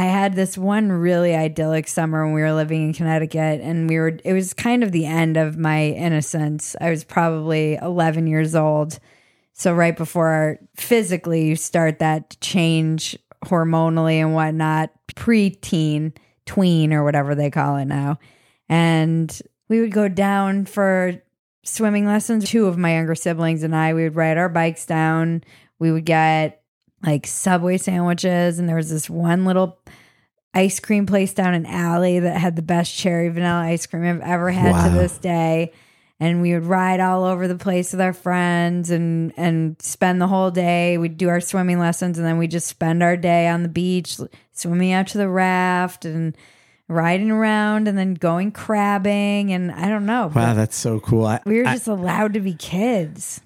I had this one really idyllic summer when we were living in Connecticut, and it was kind of the end of my innocence. I was probably 11 years old. So right before physically you start that change hormonally and whatnot, preteen, tween, or whatever they call it now. And we would go down for swimming lessons. Two of my younger siblings and I, we would ride our bikes down. We would get like Subway sandwiches, and there was this one little ice cream place down an alley that had the best cherry vanilla ice cream I've ever had to this day. And we would ride all over the place with our friends and spend the whole day. We'd do our swimming lessons, and then we'd just spend our day on the beach, swimming out to the raft and riding around and then going crabbing. And I don't know. Wow, that's so cool. We were just allowed to be kids.